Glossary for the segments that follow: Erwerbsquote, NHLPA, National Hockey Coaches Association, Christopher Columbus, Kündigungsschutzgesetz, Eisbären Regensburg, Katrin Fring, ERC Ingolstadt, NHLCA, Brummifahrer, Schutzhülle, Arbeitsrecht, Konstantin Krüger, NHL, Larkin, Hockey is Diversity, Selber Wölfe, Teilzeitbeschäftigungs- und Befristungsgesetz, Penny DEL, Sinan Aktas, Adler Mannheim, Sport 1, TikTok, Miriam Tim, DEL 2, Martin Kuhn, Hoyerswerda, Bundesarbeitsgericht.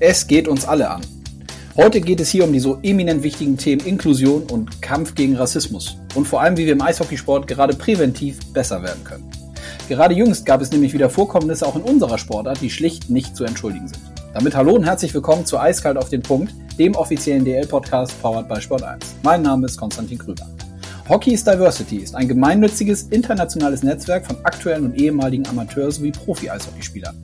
Es geht uns alle an. Heute geht es hier um die so eminent wichtigen Themen Inklusion und Kampf gegen Rassismus und vor allem, wie wir im Eishockeysport gerade präventiv besser werden können. Gerade jüngst gab es nämlich wieder Vorkommnisse auch in unserer Sportart, die schlicht nicht zu entschuldigen sind. Damit hallo und herzlich willkommen zu Eiskalt auf den Punkt, dem offiziellen DL-Podcast powered by Sport 1. Mein Name ist Konstantin Krüger. Hockey is Diversity ist ein gemeinnütziges internationales Netzwerk von aktuellen und ehemaligen Amateur- sowie Profi-Eishockeyspielern.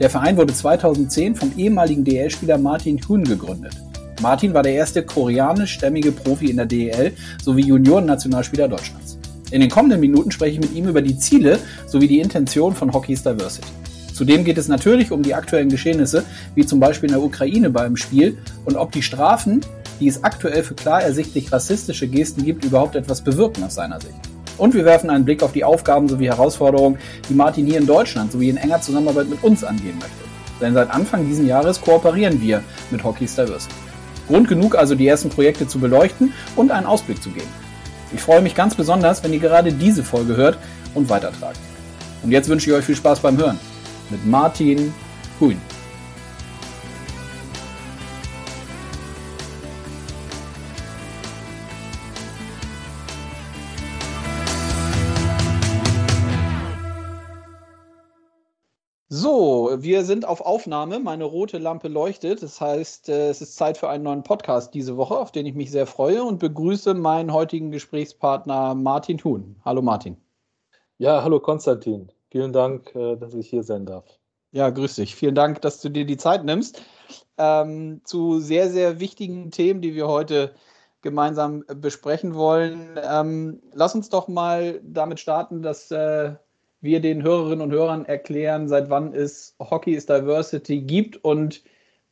Der Verein wurde 2010 vom ehemaligen DL-Spieler Martin Kuhn gegründet. Martin war der erste koreanischstämmige Profi in der DEL sowie Junioren-Nationalspieler Deutschlands. In den kommenden Minuten spreche ich mit ihm über die Ziele sowie die Intention von Hockey is Diversity. Zudem geht es natürlich um die aktuellen Geschehnisse, wie zum Beispiel in der Ukraine beim Spiel und ob die Strafen, die es aktuell für klar ersichtlich rassistische Gesten gibt, überhaupt etwas bewirken aus seiner Sicht. Und wir werfen einen Blick auf die Aufgaben sowie Herausforderungen, die Martin hier in Deutschland sowie in enger Zusammenarbeit mit uns angehen möchte. Denn seit Anfang dieses Jahres kooperieren wir mit Hockey is Diversity. Grund genug, also die ersten Projekte zu beleuchten und einen Ausblick zu geben. Ich freue mich ganz besonders, wenn ihr gerade diese Folge hört und weitertragt. Und jetzt wünsche ich euch viel Spaß beim Hören mit Martin Kuhn. So, wir sind auf Aufnahme. Meine rote Lampe leuchtet. Das heißt, es ist Zeit für einen neuen Podcast diese Woche, auf den ich mich sehr freue und begrüße meinen heutigen Gesprächspartner Martin Huhn. Hallo Martin. Ja, hallo Konstantin. Vielen Dank, dass ich hier sein darf. Ja, grüß dich. Vielen Dank, dass du dir die Zeit nimmst. Zu sehr, sehr wichtigen Themen, die wir heute gemeinsam besprechen wollen. Lass uns doch mal damit starten, dass wir den Hörerinnen und Hörern erklären, seit wann es Hockey is Diversity gibt und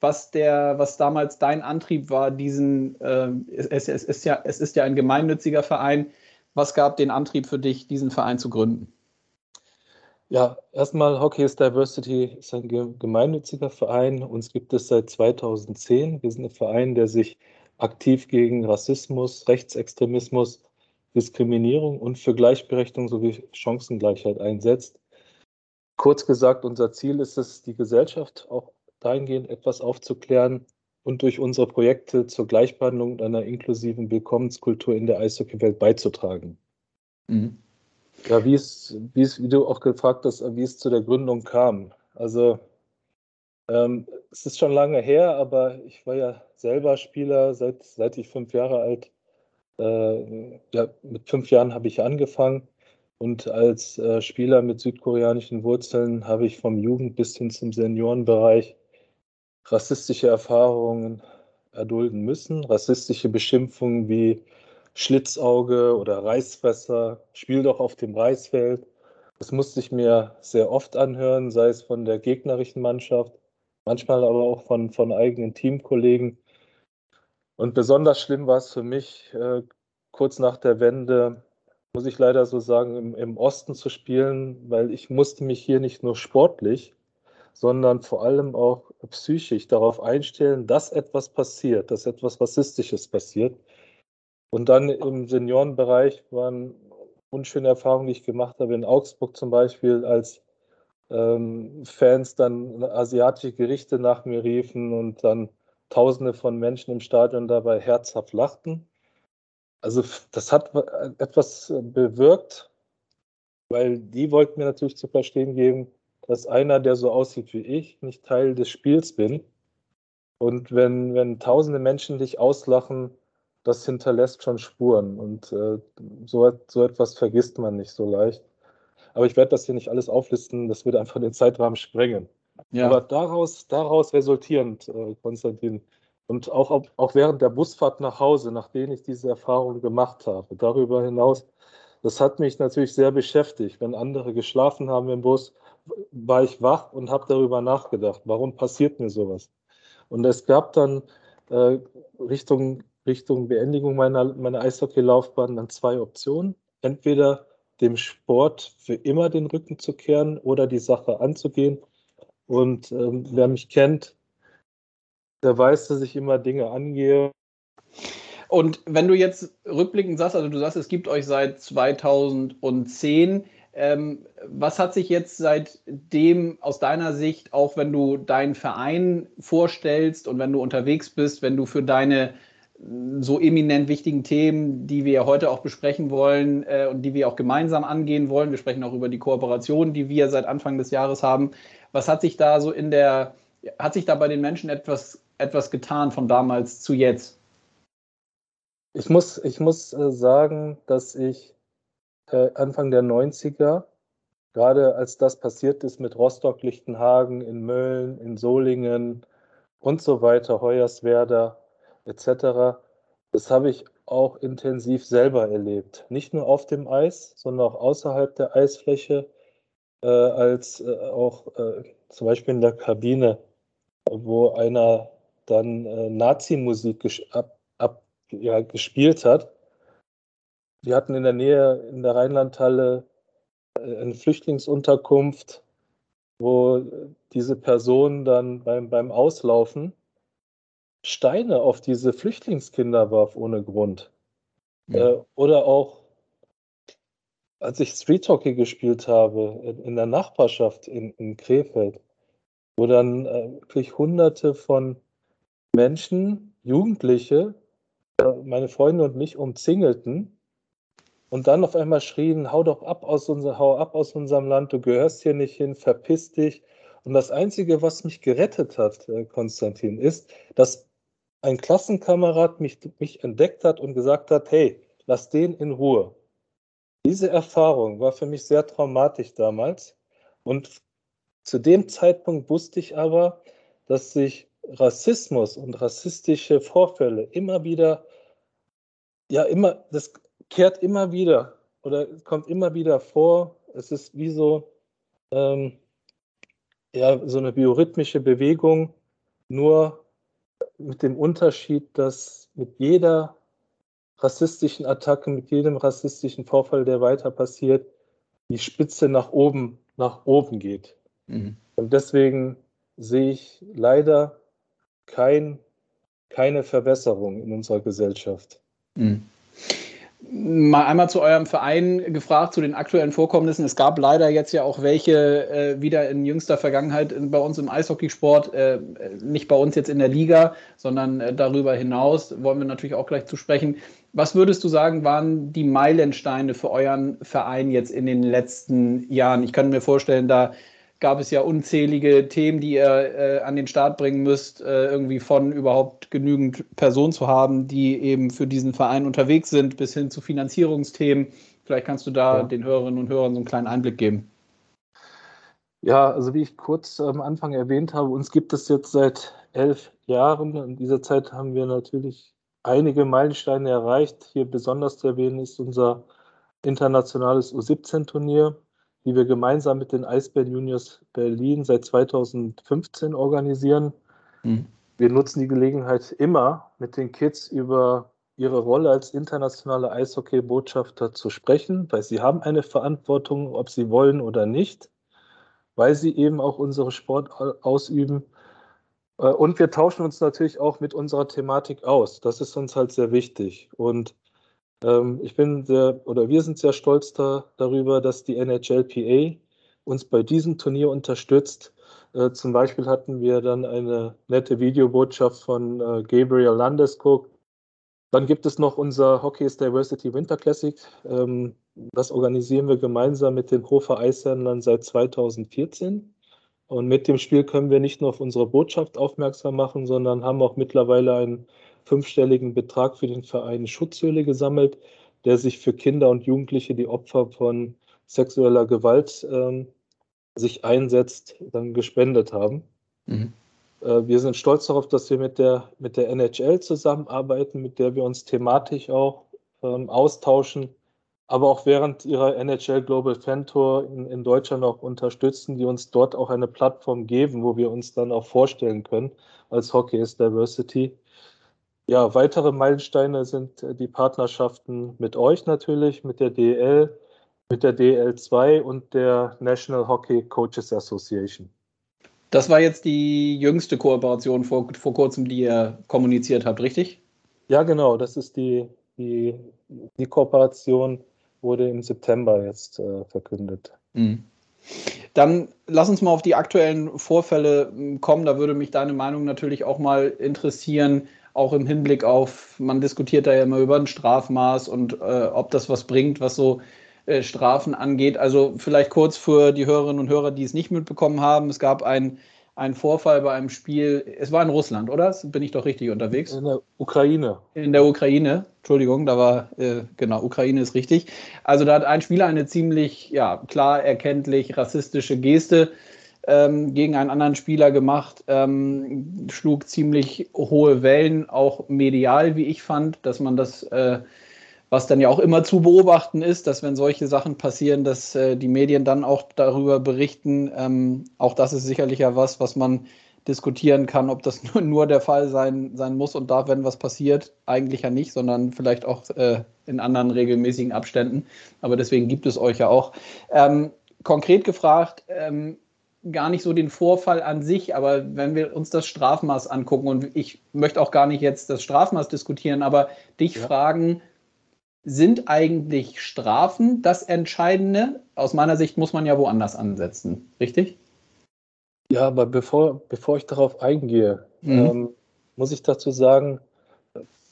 was damals dein Antrieb war, es ist ja ein gemeinnütziger Verein. Was gab den Antrieb für dich, diesen Verein zu gründen? Ja, erstmal Hockey is Diversity ist ein gemeinnütziger Verein. Uns gibt es seit 2010. Wir sind ein Verein, der sich aktiv gegen Rassismus, Rechtsextremismus, Diskriminierung und für Gleichberechtigung sowie Chancengleichheit einsetzt. Kurz gesagt, unser Ziel ist es, die Gesellschaft auch dahingehend etwas aufzuklären und durch unsere Projekte zur Gleichbehandlung und einer inklusiven Willkommenskultur in der Eishockeywelt beizutragen. Mhm. Ja, wie du auch gefragt hast, wie es zu der Gründung kam. Also es ist schon lange her, aber ich war ja selber Spieler, seit ich 5 Jahre alt. Mit 5 Jahren habe ich angefangen und als Spieler mit südkoreanischen Wurzeln habe ich vom Jugend- bis hin zum Seniorenbereich rassistische Erfahrungen erdulden müssen. Rassistische Beschimpfungen wie Schlitzauge oder Reißfresser, spiel doch auf dem Reißfeld. Das musste ich mir sehr oft anhören, sei es von der gegnerischen Mannschaft, manchmal aber auch von eigenen Teamkollegen. Und besonders schlimm war es für mich, kurz nach der Wende, muss ich leider so sagen, im Osten zu spielen, weil ich musste mich hier nicht nur sportlich, sondern vor allem auch psychisch darauf einstellen, dass etwas passiert, dass etwas Rassistisches passiert. Und dann im Seniorenbereich waren unschöne Erfahrungen, die ich gemacht habe, in Augsburg zum Beispiel, als Fans dann asiatische Gerichte nach mir riefen und dann Tausende von Menschen im Stadion dabei herzhaft lachten. Also das hat etwas bewirkt, weil die wollten mir natürlich zu verstehen geben, dass einer, der so aussieht wie ich, nicht Teil des Spiels bin. Und wenn tausende Menschen dich auslachen, das hinterlässt schon Spuren. Und so etwas vergisst man nicht so leicht. Aber ich werde das hier nicht alles auflisten, das würde einfach den Zeitrahmen sprengen. Ja. Aber daraus resultierend, Konstantin, und auch während der Busfahrt nach Hause, nachdem ich diese Erfahrung gemacht habe, darüber hinaus, das hat mich natürlich sehr beschäftigt. Wenn andere geschlafen haben im Bus, war ich wach und habe darüber nachgedacht, warum passiert mir sowas? Und es gab dann Richtung Beendigung meiner Eishockeylaufbahn dann 2 Optionen. Entweder dem Sport für immer den Rücken zu kehren oder die Sache anzugehen. Und wer mich kennt, der weiß, dass ich immer Dinge angehe. Und wenn du jetzt rückblickend sagst, also du sagst, es gibt euch seit 2010, Was hat sich jetzt seitdem aus deiner Sicht, auch wenn du deinen Verein vorstellst und wenn du unterwegs bist, wenn du für deine so eminent wichtigen Themen, die wir heute auch besprechen wollen und die wir auch gemeinsam angehen wollen, wir sprechen auch über die Kooperation, die wir seit Anfang des Jahres haben, was hat sich da so bei den Menschen etwas getan von damals zu jetzt? Ich muss sagen, dass ich Anfang der 90er, gerade als das passiert ist mit Rostock, Lichtenhagen, in Mölln, in Solingen und so weiter, Hoyerswerda etc., das habe ich auch intensiv selber erlebt. Nicht nur auf dem Eis, sondern auch außerhalb der Eisfläche, zum Beispiel in der Kabine, wo einer dann Nazi-Musik gespielt hat. Wir hatten in der Nähe, in der Rheinlandhalle, eine Flüchtlingsunterkunft, wo diese Person dann beim Auslaufen Steine auf diese Flüchtlingskinder warf ohne Grund. Ja. Oder auch, als ich Street Hockey gespielt habe, in der Nachbarschaft in Krefeld, wo dann wirklich Hunderte von Menschen, Jugendliche, meine Freunde und mich umzingelten und dann auf einmal schrien, hau ab aus unserem Land, du gehörst hier nicht hin, verpiss dich. Und das Einzige, was mich gerettet hat, Konstantin, ist, dass ein Klassenkamerad mich entdeckt hat und gesagt hat, hey, lass den in Ruhe. Diese Erfahrung war für mich sehr traumatisch damals. Und zu dem Zeitpunkt wusste ich aber, dass sich Rassismus und rassistische Vorfälle das kehrt immer wieder oder kommt immer wieder vor. Es ist wie so, so eine biorhythmische Bewegung, nur mit dem Unterschied, dass mit jeder rassistischen Attacke, mit jedem rassistischen Vorfall, der weiter passiert, die Spitze nach oben geht. Mhm. Und deswegen sehe ich leider keine Verbesserung in unserer Gesellschaft. Mhm. Mal einmal zu eurem Verein gefragt, zu den aktuellen Vorkommnissen. Es gab leider jetzt ja auch welche wieder in jüngster Vergangenheit bei uns im Eishockeysport, nicht bei uns jetzt in der Liga, sondern darüber hinaus, wollen wir natürlich auch gleich zu sprechen. Was würdest du sagen, waren die Meilensteine für euren Verein jetzt in den letzten Jahren? Ich kann mir vorstellen, da gab es ja unzählige Themen, die ihr an den Start bringen müsst, irgendwie von überhaupt genügend Personen zu haben, die eben für diesen Verein unterwegs sind, bis hin zu Finanzierungsthemen. Vielleicht kannst du da den Hörerinnen und Hörern so einen kleinen Einblick geben. Ja, also wie ich kurz am Anfang erwähnt habe, uns gibt es jetzt seit 11 Jahren. In dieser Zeit haben wir natürlich einige Meilensteine erreicht. Hier besonders zu erwähnen ist unser internationales U17-Turnier, die wir gemeinsam mit den Eisbären Juniors Berlin seit 2015 organisieren. Mhm. Wir nutzen die Gelegenheit immer, mit den Kids über ihre Rolle als internationale Eishockey-Botschafter zu sprechen, weil sie haben eine Verantwortung, ob sie wollen oder nicht, weil sie eben auch unseren Sport ausüben. Und wir tauschen uns natürlich auch mit unserer Thematik aus. Das ist uns halt sehr wichtig. Und wir sind sehr stolz darüber, dass die NHLPA uns bei diesem Turnier unterstützt. Zum Beispiel hatten wir dann eine nette Videobotschaft von Gabriel Landeskog. Dann gibt es noch unser Hockey is Diversity Winter Classic. Das organisieren wir gemeinsam mit den Hofer Eishändlern seit 2014. Und mit dem Spiel können wir nicht nur auf unsere Botschaft aufmerksam machen, sondern haben auch mittlerweile einen 5-stelligen Betrag für den Verein Schutzhülle gesammelt, der sich für Kinder und Jugendliche, die Opfer von sexueller Gewalt sich einsetzt, dann gespendet haben. Mhm. Wir sind stolz darauf, dass wir mit der NHL zusammenarbeiten, mit der wir uns thematisch auch austauschen, aber auch während ihrer NHL Global Fan Tour in Deutschland auch unterstützen, die uns dort auch eine Plattform geben, wo wir uns dann auch vorstellen können als Hockey is Diversity. Ja, weitere Meilensteine sind die Partnerschaften mit euch natürlich, mit der DEL, mit der DEL 2 und der National Hockey Coaches Association. Das war jetzt die jüngste Kooperation vor kurzem, die ihr kommuniziert habt, richtig? Ja, genau. Das ist die Kooperation, wurde im September jetzt verkündet. Mhm. Dann lass uns mal auf die aktuellen Vorfälle kommen. Da würde mich deine Meinung natürlich auch mal interessieren, auch im Hinblick auf, man diskutiert da ja immer über ein Strafmaß und ob das was bringt, was so Strafen angeht. Also vielleicht kurz für die Hörerinnen und Hörer, die es nicht mitbekommen haben. Es gab einen Vorfall bei einem Spiel, es war in Russland, oder? Bin ich doch richtig unterwegs? In der Ukraine. In der Ukraine, Entschuldigung, da war, genau, Ukraine ist richtig. Also da hat ein Spieler eine ziemlich, ja, klar erkenntlich rassistische Geste gegen einen anderen Spieler gemacht, schlug ziemlich hohe Wellen, auch medial, wie ich fand, dass man das, was dann ja auch immer zu beobachten ist, dass wenn solche Sachen passieren, dass die Medien dann auch darüber berichten. Auch das ist sicherlich ja was man diskutieren kann, ob das nur der Fall sein muss und darf, wenn was passiert. Eigentlich ja nicht, sondern vielleicht auch in anderen regelmäßigen Abständen. Aber deswegen gibt es euch ja auch. Konkret gefragt, gar nicht so den Vorfall an sich, aber wenn wir uns das Strafmaß angucken, und ich möchte auch gar nicht jetzt das Strafmaß diskutieren, aber dich fragen, sind eigentlich Strafen das Entscheidende? Aus meiner Sicht muss man ja woanders ansetzen, richtig? Ja, aber bevor ich darauf eingehe, muss ich dazu sagen,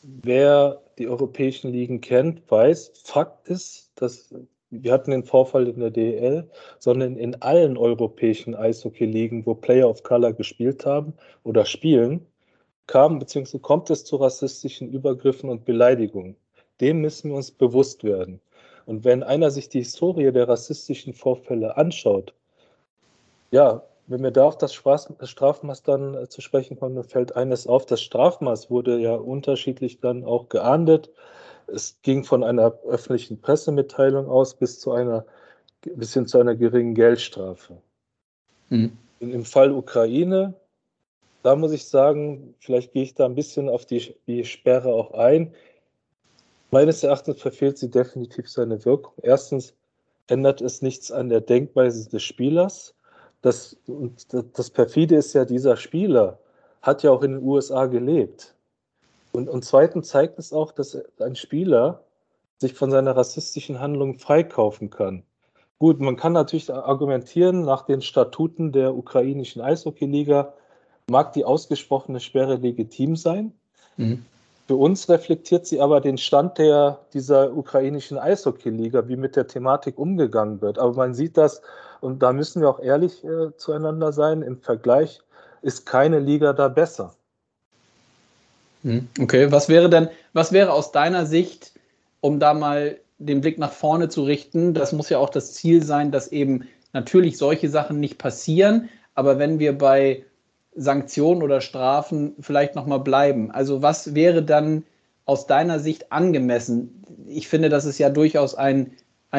wer die europäischen Ligen kennt, weiß, Fakt ist, dass wir hatten den Vorfall in der DEL, sondern in allen europäischen Eishockey-Ligen, wo Player of Color gespielt haben oder spielen, kam bzw. kommt es zu rassistischen Übergriffen und Beleidigungen. Dem müssen wir uns bewusst werden. Und wenn einer sich die Historie der rassistischen Vorfälle anschaut, ja, wenn wir da auf das Strafmaß dann zu sprechen kommen, dann fällt eines auf, das Strafmaß wurde ja unterschiedlich dann auch geahndet. Es ging von einer öffentlichen Pressemitteilung aus bis hin zu einer geringen Geldstrafe. Mhm. Im Fall Ukraine, da muss ich sagen, vielleicht gehe ich da ein bisschen auf die Sperre auch ein. Meines Erachtens verfehlt sie definitiv seine Wirkung. Erstens ändert es nichts an der Denkweise des Spielers. Das Perfide ist ja, dieser Spieler hat ja auch in den USA gelebt. Und zweitens zeigt es auch, dass ein Spieler sich von seiner rassistischen Handlung freikaufen kann. Gut, man kann natürlich argumentieren, nach den Statuten der ukrainischen Eishockeyliga mag die ausgesprochene Sperre legitim sein. Mhm. Für uns reflektiert sie aber den Stand dieser ukrainischen Eishockey-Liga, wie mit der Thematik umgegangen wird. Aber man sieht das, und da müssen wir auch ehrlich zueinander sein, im Vergleich ist keine Liga da besser. Okay, was wäre aus deiner Sicht, um da mal den Blick nach vorne zu richten, das muss ja auch das Ziel sein, dass eben natürlich solche Sachen nicht passieren, aber wenn wir bei Sanktionen oder Strafen vielleicht nochmal bleiben. Also was wäre dann aus deiner Sicht angemessen? Ich finde, das ist ja durchaus ein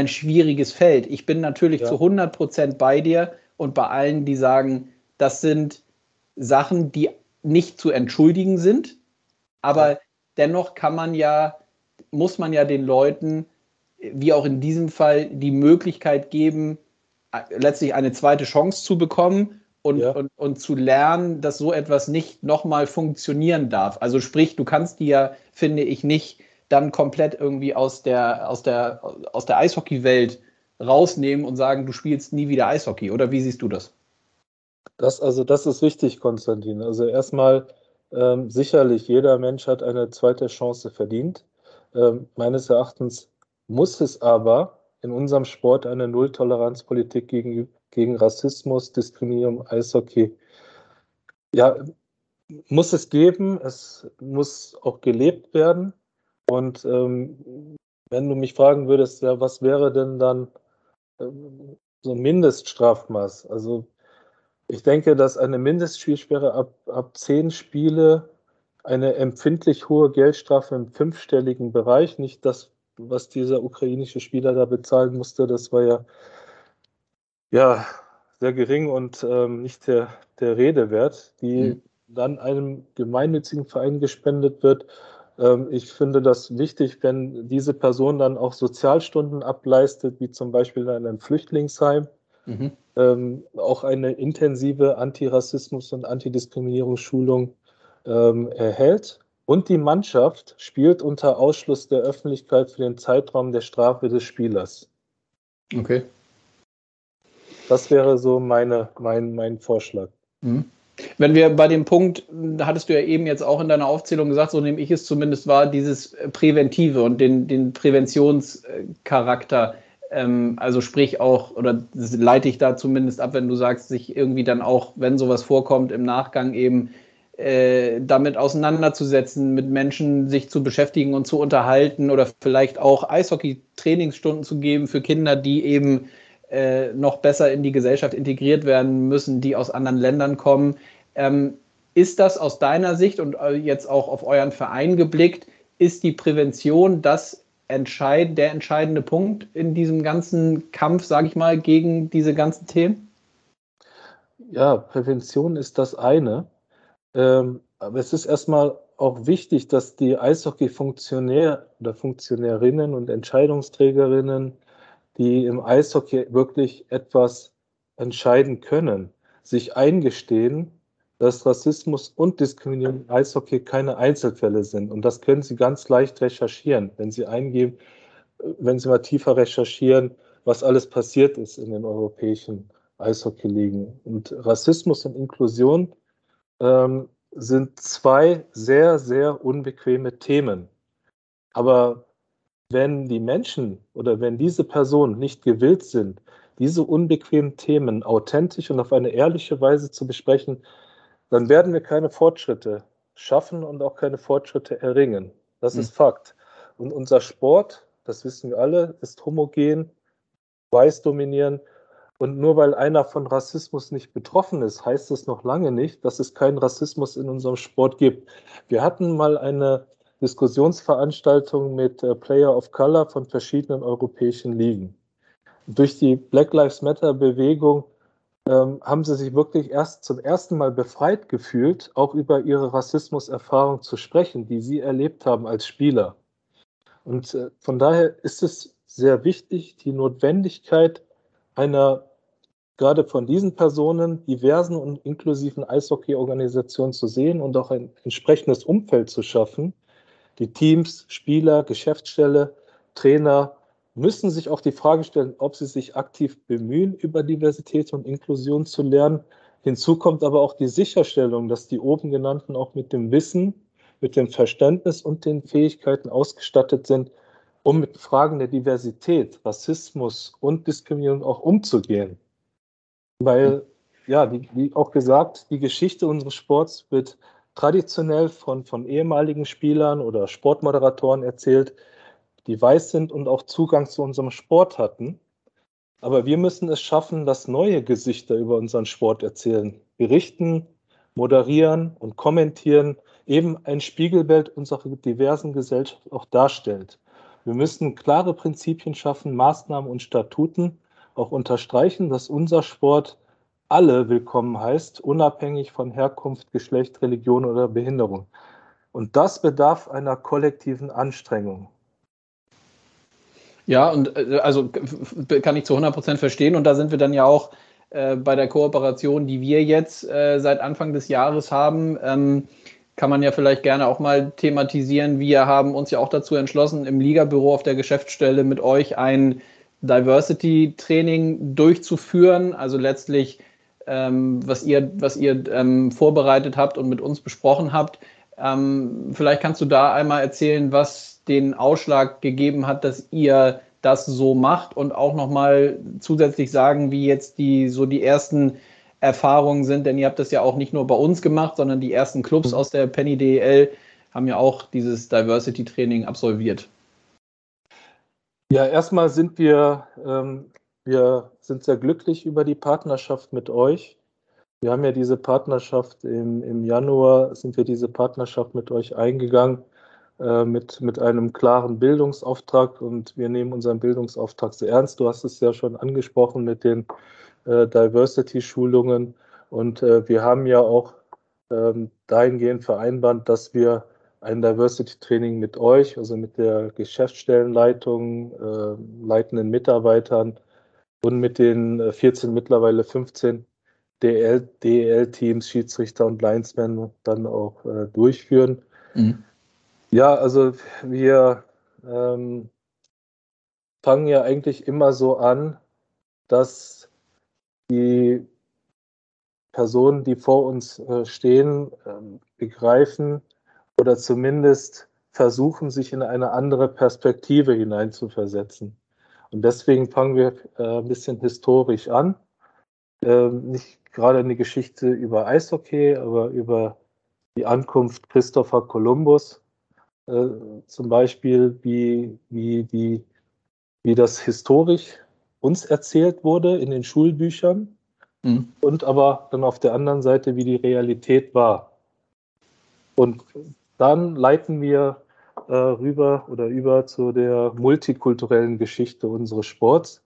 schwieriges Feld. Ich bin natürlich zu 100% bei dir und bei allen, die sagen, das sind Sachen, die nicht zu entschuldigen sind, aber dennoch muss man ja den Leuten, wie auch in diesem Fall, die Möglichkeit geben, letztlich eine zweite Chance zu bekommen, und zu lernen, dass so etwas nicht nochmal funktionieren darf. Also sprich, du kannst die ja, finde ich, nicht dann komplett irgendwie aus der Eishockey-Welt rausnehmen und sagen, du spielst nie wieder Eishockey. Oder wie siehst du das? Das ist richtig, Konstantin. Also erstmal sicherlich, jeder Mensch hat eine zweite Chance verdient. Meines Erachtens muss es aber in unserem Sport eine Nulltoleranzpolitik gegen Rassismus, Diskriminierung, Eishockey. Ja, muss es geben, es muss auch gelebt werden. Und wenn du mich fragen würdest, ja, was wäre denn dann so ein Mindeststrafmaß? Also ich denke, dass eine Mindestspielsperre ab 10 Spiele, eine empfindlich hohe Geldstrafe im 5-stelligen Bereich, nicht das, was dieser ukrainische Spieler da bezahlen musste, das war ja sehr gering und nicht der Rede wert, die dann einem gemeinnützigen Verein gespendet wird. Ich finde das wichtig, wenn diese Person dann auch Sozialstunden ableistet, wie zum Beispiel in einem Flüchtlingsheim. Mhm. Auch eine intensive Antirassismus- und Antidiskriminierungsschulung erhält. Und die Mannschaft spielt unter Ausschluss der Öffentlichkeit für den Zeitraum der Strafe des Spielers. Okay. Das wäre so mein Vorschlag. Mhm. Wenn wir bei dem Punkt, da hattest du ja eben jetzt auch in deiner Aufzählung gesagt, so nehme ich es zumindest wahr, dieses Präventive und den Präventionscharakter, also sprich auch, oder das leite ich da zumindest ab, wenn du sagst, sich irgendwie dann auch, wenn sowas vorkommt, im Nachgang eben damit auseinanderzusetzen, mit Menschen sich zu beschäftigen und zu unterhalten oder vielleicht auch Eishockey-Trainingsstunden zu geben für Kinder, die eben noch besser in die Gesellschaft integriert werden müssen, die aus anderen Ländern kommen. Ist das aus deiner Sicht und jetzt auch auf euren Verein geblickt, ist die Prävention der entscheidende Punkt in diesem ganzen Kampf, sage ich mal, gegen diese ganzen Themen? Ja, Prävention ist das eine. Aber es ist erstmal auch wichtig, dass die Eishockey-Funktionäre oder Funktionärinnen und Entscheidungsträgerinnen, die im Eishockey wirklich etwas entscheiden können, sich eingestehen, dass Rassismus und Diskriminierung im Eishockey keine Einzelfälle sind. Und das können Sie ganz leicht recherchieren, wenn Sie mal tiefer recherchieren, was alles passiert ist in den europäischen Eishockey-Ligen. Und Rassismus und Inklusion sind zwei sehr, sehr unbequeme Themen. Aber wenn die Menschen oder wenn diese Personen nicht gewillt sind, diese unbequemen Themen authentisch und auf eine ehrliche Weise zu besprechen, dann werden wir keine Fortschritte schaffen und auch keine Fortschritte erringen. Das ist Fakt. Und unser Sport, das wissen wir alle, ist homogen, weiß dominieren. Und nur weil einer von Rassismus nicht betroffen ist, heißt es noch lange nicht, dass es keinen Rassismus in unserem Sport gibt. Wir hatten mal eine Diskussionsveranstaltungen mit Player of Color von verschiedenen europäischen Ligen. Durch die Black Lives Matter Bewegung haben sie sich wirklich erst zum ersten Mal befreit gefühlt, auch über ihre Rassismuserfahrung zu sprechen, die sie erlebt haben als Spieler. Und von daher ist es sehr wichtig, die Notwendigkeit einer gerade von diesen Personen diversen und inklusiven Eishockey-Organisation zu sehen und auch ein entsprechendes Umfeld zu schaffen. Die Teams, Spieler, Geschäftsstelle, Trainer müssen sich auch die Frage stellen, ob sie sich aktiv bemühen, über Diversität und Inklusion zu lernen. Hinzu kommt aber auch die Sicherstellung, dass die oben genannten auch mit dem Wissen, mit dem Verständnis und den Fähigkeiten ausgestattet sind, um mit Fragen der Diversität, Rassismus und Diskriminierung auch umzugehen. Weil, ja, wie auch gesagt, die Geschichte unseres Sports wird traditionell von ehemaligen Spielern oder Sportmoderatoren erzählt, die weiß sind und auch Zugang zu unserem Sport hatten. Aber wir müssen es schaffen, dass neue Gesichter über unseren Sport erzählen, berichten, moderieren und kommentieren, eben ein Spiegelbild unserer diversen Gesellschaft auch darstellt. Wir müssen klare Prinzipien schaffen, Maßnahmen und Statuten, auch unterstreichen, dass unser Sport alle willkommen heißt, unabhängig von Herkunft, Geschlecht, Religion oder Behinderung. Und das bedarf einer kollektiven Anstrengung. Ja, und also kann ich zu 100% verstehen. Und da sind wir dann ja auch bei der Kooperation, die wir jetzt seit Anfang des Jahres haben, kann man ja vielleicht gerne auch mal thematisieren. Wir haben uns ja auch dazu entschlossen, im Ligabüro auf der Geschäftsstelle mit euch ein Diversity-Training durchzuführen. Also letztlich was ihr vorbereitet habt und mit uns besprochen habt. Vielleicht kannst du da einmal erzählen, was den Ausschlag gegeben hat, dass ihr das so macht und auch nochmal zusätzlich sagen, wie jetzt die ersten Erfahrungen sind, denn ihr habt das ja auch nicht nur bei uns gemacht, sondern die ersten Clubs aus der Penny DEL haben ja auch dieses Diversity-Training absolviert. Ja, erstmal sind wir sind sehr glücklich über die Partnerschaft mit euch. Wir haben ja diese Partnerschaft im Januar, sind wir diese Partnerschaft mit euch eingegangen, mit einem klaren Bildungsauftrag, und wir nehmen unseren Bildungsauftrag sehr ernst. Du hast es ja schon angesprochen mit den Diversity-Schulungen, und wir haben ja auch dahingehend vereinbart, dass wir ein Diversity-Training mit euch, also mit der Geschäftsstellenleitung, leitenden Mitarbeitern und mit den 14, mittlerweile 15 DEL-Teams, Schiedsrichter und Linesmen dann auch durchführen. Mhm. Ja, also wir fangen ja eigentlich immer so an, dass die Personen, die vor uns stehen, begreifen oder zumindest versuchen, sich in eine andere Perspektive hineinzuversetzen. Und deswegen fangen wir ein bisschen historisch an. Nicht gerade eine Geschichte über Eishockey, aber über die Ankunft Christopher Columbus zum Beispiel, wie das historisch uns erzählt wurde in den Schulbüchern, und aber dann auf der anderen Seite, wie die Realität war. Und dann leiten wir über zu der multikulturellen Geschichte unseres Sports,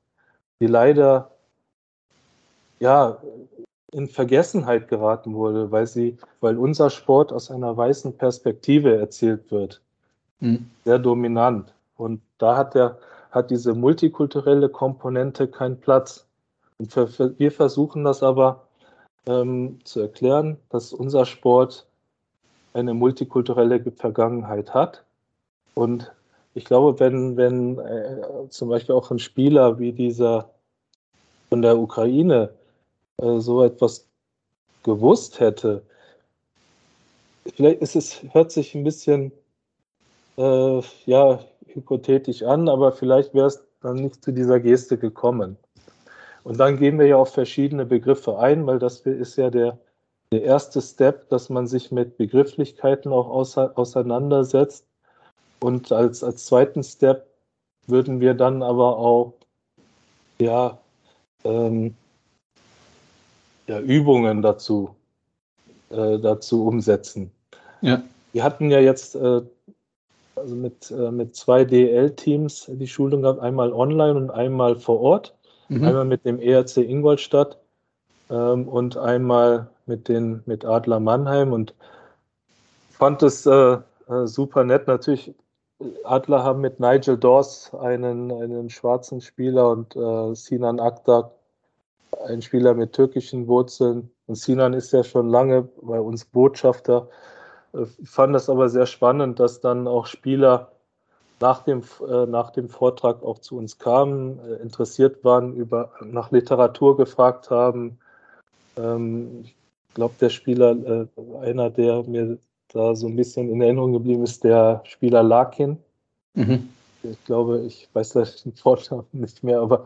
die leider ja in Vergessenheit geraten wurde, weil unser Sport aus einer weißen Perspektive erzählt wird. Sehr dominant. Und da hat diese multikulturelle Komponente keinen Platz. Und wir versuchen das aber zu erklären, dass unser Sport eine multikulturelle Vergangenheit hat. Und ich glaube, wenn zum Beispiel auch ein Spieler wie dieser von der Ukraine so etwas gewusst hätte, vielleicht hört sich ein bisschen hypothetisch an, aber vielleicht wäre es dann nicht zu dieser Geste gekommen. Und dann gehen wir ja auf verschiedene Begriffe ein, weil das ist ja der erste Step, dass man sich mit Begrifflichkeiten auch auseinandersetzt. Und als zweiten Step würden wir dann aber auch Übungen dazu umsetzen. Ja. Wir hatten ja jetzt mit zwei DEL-Teams die Schulung gehabt, einmal online und einmal vor Ort. Einmal mit dem ERC Ingolstadt und einmal mit Adler Mannheim, und fand es super nett. Natürlich, Adler haben mit Nigel Dawes einen schwarzen Spieler und Sinan Aktas, ein Spieler mit türkischen Wurzeln. Und Sinan ist ja schon lange bei uns Botschafter. Ich fand das aber sehr spannend, dass dann auch Spieler nach dem Vortrag auch zu uns kamen, interessiert waren, nach Literatur gefragt haben. Ich glaube, der Spieler, einer, der mir da so ein bisschen in Erinnerung geblieben ist, der Spieler Larkin. Ich glaube, ich weiß den Vortrag nicht mehr, aber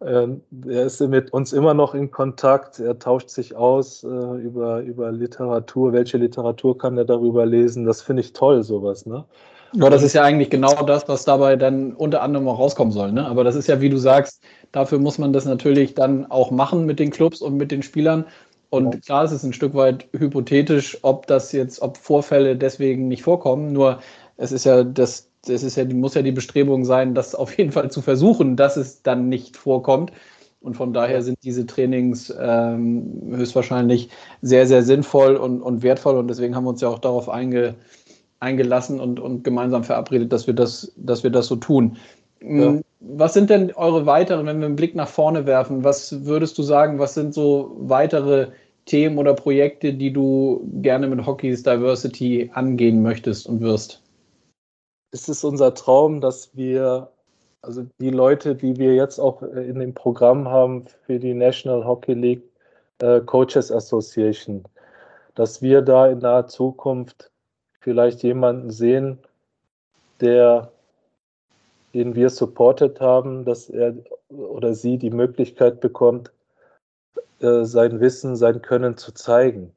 er ist mit uns immer noch in Kontakt. Er tauscht sich aus über Literatur. Welche Literatur kann er darüber lesen? Das finde ich toll, sowas, ne? Ja, das ist ja eigentlich genau das, was dabei dann unter anderem auch rauskommen soll, ne? Aber das ist ja, wie du sagst, dafür muss man das natürlich dann auch machen mit den Clubs und mit den Spielern. Und klar, es ist ein Stück weit hypothetisch, ob Vorfälle deswegen nicht vorkommen. Nur es ist ja muss ja die Bestrebung sein, das auf jeden Fall zu versuchen, dass es dann nicht vorkommt. Und von daher sind diese Trainings höchstwahrscheinlich sehr, sehr sinnvoll und wertvoll. Und deswegen haben wir uns ja auch darauf eingelassen und gemeinsam verabredet, dass wir das so tun. Ja. Was sind denn eure weiteren, wenn wir einen Blick nach vorne werfen, was würdest du sagen, was sind so weitere Themen oder Projekte, die du gerne mit Hockey is Diversity angehen möchtest und wirst? Es ist unser Traum, dass wir, also die Leute, die wir jetzt auch in dem Programm haben für die National Hockey League Coaches Association, dass wir da in naher Zukunft vielleicht jemanden sehen, den wir supportet haben, dass er oder sie die Möglichkeit bekommt, sein Wissen, sein Können zu zeigen.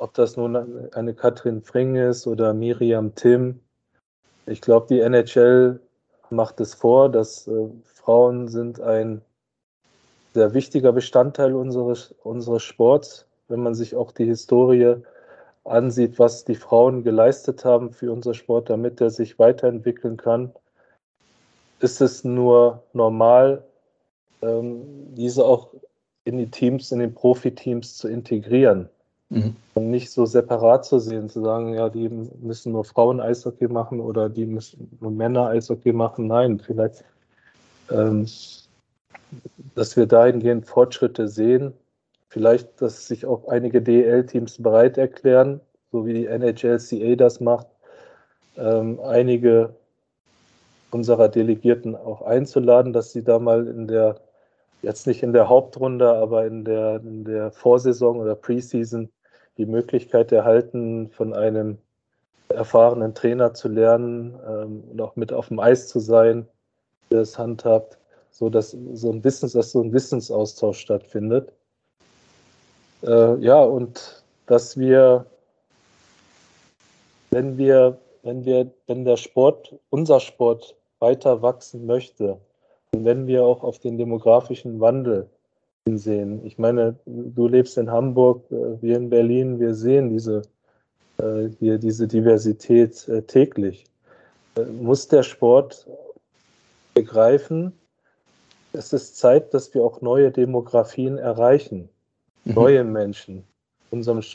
Ob das nun eine Katrin Fring ist oder Miriam Tim. Ich glaube, die NHL macht es vor, dass Frauen sind ein sehr wichtiger Bestandteil unseres Sports, wenn man sich auch die Historie ansieht, was die Frauen geleistet haben für unseren Sport, damit er sich weiterentwickeln kann, ist es nur normal, diese auch in die Teams, in den Profiteams zu integrieren. Und nicht so separat zu sehen, zu sagen, ja, die müssen nur Frauen Eishockey machen oder die müssen nur Männer Eishockey machen. Nein, vielleicht, dass wir dahingehend Fortschritte sehen. Vielleicht, dass sich auch einige DEL-Teams bereit erklären, so wie die NHLCA das macht, einige unserer Delegierten auch einzuladen, dass sie da mal in der, jetzt nicht in der Hauptrunde, aber in der Vorsaison oder Preseason die Möglichkeit erhalten, von einem erfahrenen Trainer zu lernen und auch mit auf dem Eis zu sein, der es handhabt, so dass so ein Wissensaustausch stattfindet. Ja, und dass wir, wenn der Sport, unser Sport weiter wachsen möchte und wenn wir auch auf den demografischen Wandel hinsehen. Ich meine, du lebst in Hamburg, wir in Berlin, wir sehen diese Diversität täglich. Muss der Sport begreifen, es ist Zeit, dass wir auch neue Demografien erreichen, neue Menschen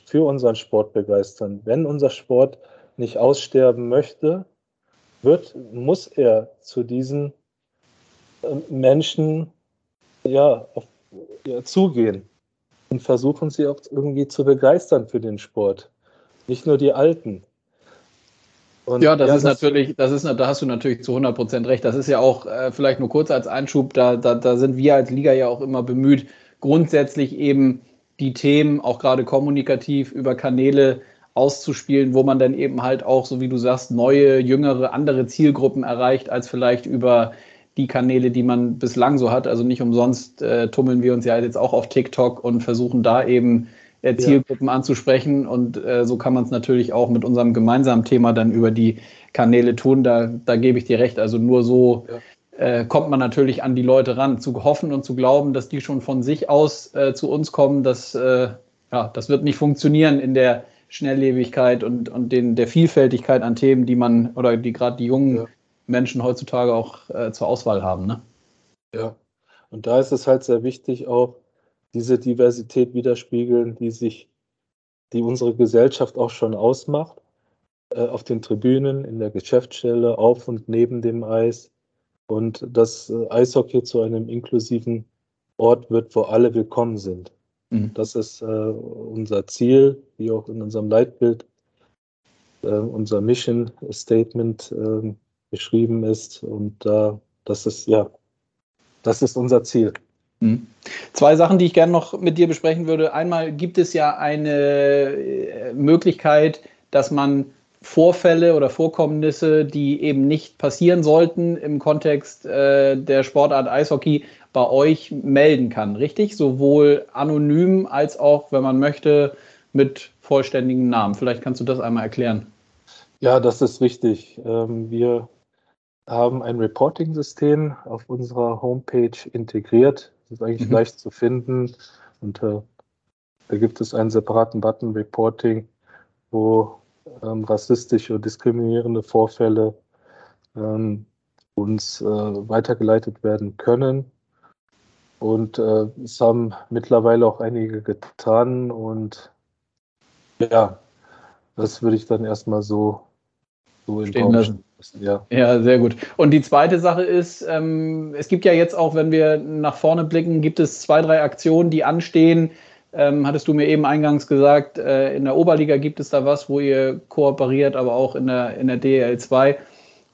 für unseren Sport begeistern. Wenn unser Sport nicht aussterben möchte, muss er zu diesen Menschen zugehen und versuchen, sie auch irgendwie zu begeistern für den Sport. Nicht nur die Alten. Und ja, da hast du natürlich zu 100% recht. Das ist ja auch vielleicht nur kurz als Einschub, da sind wir als Liga ja auch immer bemüht, grundsätzlich eben die Themen auch gerade kommunikativ über Kanäle auszuspielen, wo man dann eben halt auch, so wie du sagst, neue, jüngere, andere Zielgruppen erreicht, als vielleicht über die Kanäle, die man bislang so hat. Also nicht umsonst tummeln wir uns ja jetzt auch auf TikTok und versuchen da eben Zielgruppen anzusprechen, und so kann man es natürlich auch mit unserem gemeinsamen Thema dann über die Kanäle tun, da gebe ich dir recht, also nur so kommt man natürlich an die Leute ran, zu hoffen und zu glauben, dass die schon von sich aus zu uns kommen, das wird nicht funktionieren in der Schnelllebigkeit und der Vielfältigkeit an Themen, die gerade die jungen Menschen heutzutage auch zur Auswahl haben, ne? Ja, und da ist es halt sehr wichtig auch, diese Diversität widerspiegeln, die unsere Gesellschaft auch schon ausmacht, auf den Tribünen, in der Geschäftsstelle, auf und neben dem Eis, und dass Eishockey zu einem inklusiven Ort wird, wo alle willkommen sind. Mhm. Das ist unser Ziel, wie auch in unserem Leitbild, unser Mission Statement beschrieben ist, und das ist unser Ziel. Zwei Sachen, die ich gerne noch mit dir besprechen würde. Einmal gibt es ja eine Möglichkeit, dass man Vorfälle oder Vorkommnisse, die eben nicht passieren sollten im Kontext der Sportart Eishockey, bei euch melden kann, richtig? Sowohl anonym als auch, wenn man möchte, mit vollständigem Namen. Vielleicht kannst du das einmal erklären. Ja, das ist richtig. Wir haben ein Reporting-System auf unserer Homepage integriert. Das ist eigentlich leicht zu finden. Und da gibt es einen separaten Button Reporting, wo rassistische und diskriminierende Vorfälle uns weitergeleitet werden können. Und es haben mittlerweile auch einige getan. Und ja, das würde ich dann erstmal so stehen lassen. Ja, sehr gut. Und die zweite Sache ist, es gibt ja jetzt auch, wenn wir nach vorne blicken, gibt es 2, 3 Aktionen, die anstehen. Hattest du mir eben eingangs gesagt, in der Oberliga gibt es da was, wo ihr kooperiert, aber auch in der DEL 2.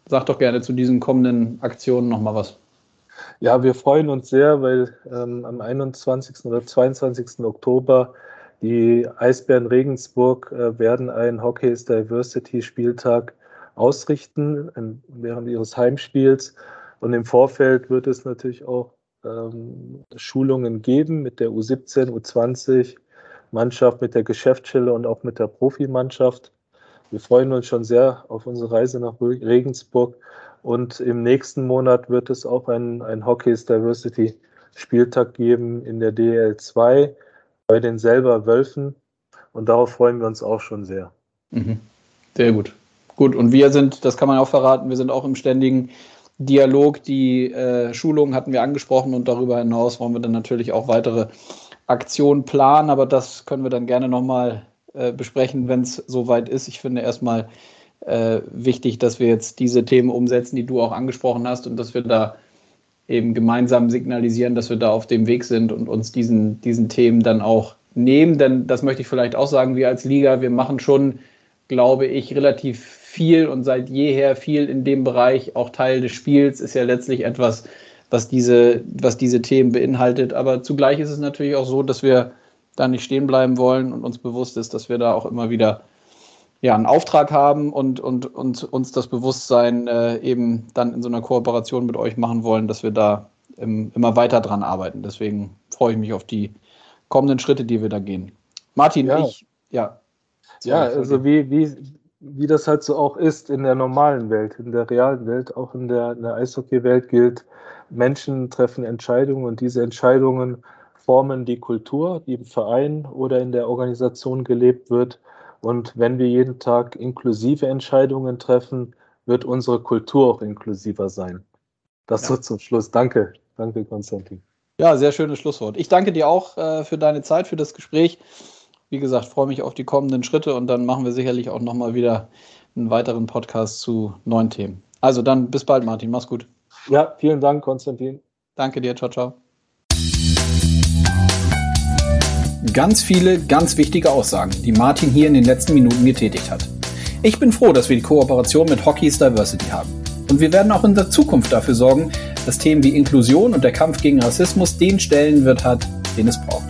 Sag doch gerne zu diesen kommenden Aktionen nochmal was. Ja, wir freuen uns sehr, weil am 21. oder 22. Oktober die Eisbären Regensburg werden einen Hockey is Diversity Spieltag ausrichten während ihres Heimspiels, und im Vorfeld wird es natürlich auch Schulungen geben mit der U17, U20 Mannschaft, mit der Geschäftsstelle und auch mit der Profimannschaft. Wir freuen uns schon sehr auf unsere Reise nach Regensburg, und im nächsten Monat wird es auch ein Hockey is Diversity Spieltag geben in der DEL 2 bei den Selber Wölfen, und darauf freuen wir uns auch schon sehr. Mhm. Sehr gut. Gut, und wir sind, das kann man auch verraten, wir sind auch im ständigen Dialog. Die Schulungen hatten wir angesprochen, und darüber hinaus wollen wir dann natürlich auch weitere Aktionen planen, aber das können wir dann gerne nochmal besprechen, wenn es soweit ist. Ich finde erstmal wichtig, dass wir jetzt diese Themen umsetzen, die du auch angesprochen hast, und dass wir da eben gemeinsam signalisieren, dass wir da auf dem Weg sind und uns diesen Themen dann auch nehmen, denn das möchte ich vielleicht auch sagen, wir als Liga, wir machen schon, glaube ich, relativ viel und seit jeher viel in dem Bereich, auch Teil des Spiels, ist ja letztlich etwas, was diese Themen beinhaltet. Aber zugleich ist es natürlich auch so, dass wir da nicht stehen bleiben wollen und uns bewusst ist, dass wir da auch immer wieder einen Auftrag haben und uns das Bewusstsein eben dann in so einer Kooperation mit euch machen wollen, dass wir da immer weiter dran arbeiten. Deswegen freue ich mich auf die kommenden Schritte, die wir da gehen. Martin, also wie das halt so auch ist in der normalen Welt, in der realen Welt, auch in der Eishockey-Welt gilt, Menschen treffen Entscheidungen und diese Entscheidungen formen die Kultur, die im Verein oder in der Organisation gelebt wird. Und wenn wir jeden Tag inklusive Entscheidungen treffen, wird unsere Kultur auch inklusiver sein. So zum Schluss. Danke. Danke, Konstantin. Ja, sehr schönes Schlusswort. Ich danke dir auch für deine Zeit, für das Gespräch. Wie gesagt, freue mich auf die kommenden Schritte und dann machen wir sicherlich auch nochmal wieder einen weiteren Podcast zu neuen Themen. Also dann bis bald, Martin. Mach's gut. Ja, vielen Dank, Konstantin. Danke dir. Ciao, ciao. Ganz viele, ganz wichtige Aussagen, die Martin hier in den letzten Minuten getätigt hat. Ich bin froh, dass wir die Kooperation mit Hockey is Diversity haben. Und wir werden auch in der Zukunft dafür sorgen, dass Themen wie Inklusion und der Kampf gegen Rassismus den Stellenwert hat, den es braucht.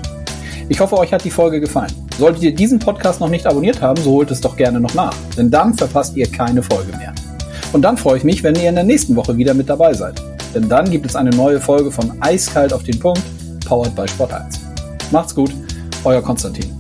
Ich hoffe, euch hat die Folge gefallen. Solltet ihr diesen Podcast noch nicht abonniert haben, so holt es doch gerne noch nach, denn dann verpasst ihr keine Folge mehr. Und dann freue ich mich, wenn ihr in der nächsten Woche wieder mit dabei seid, denn dann gibt es eine neue Folge von Eiskalt auf den Punkt, powered by Sport 1. Macht's gut, euer Konstantin.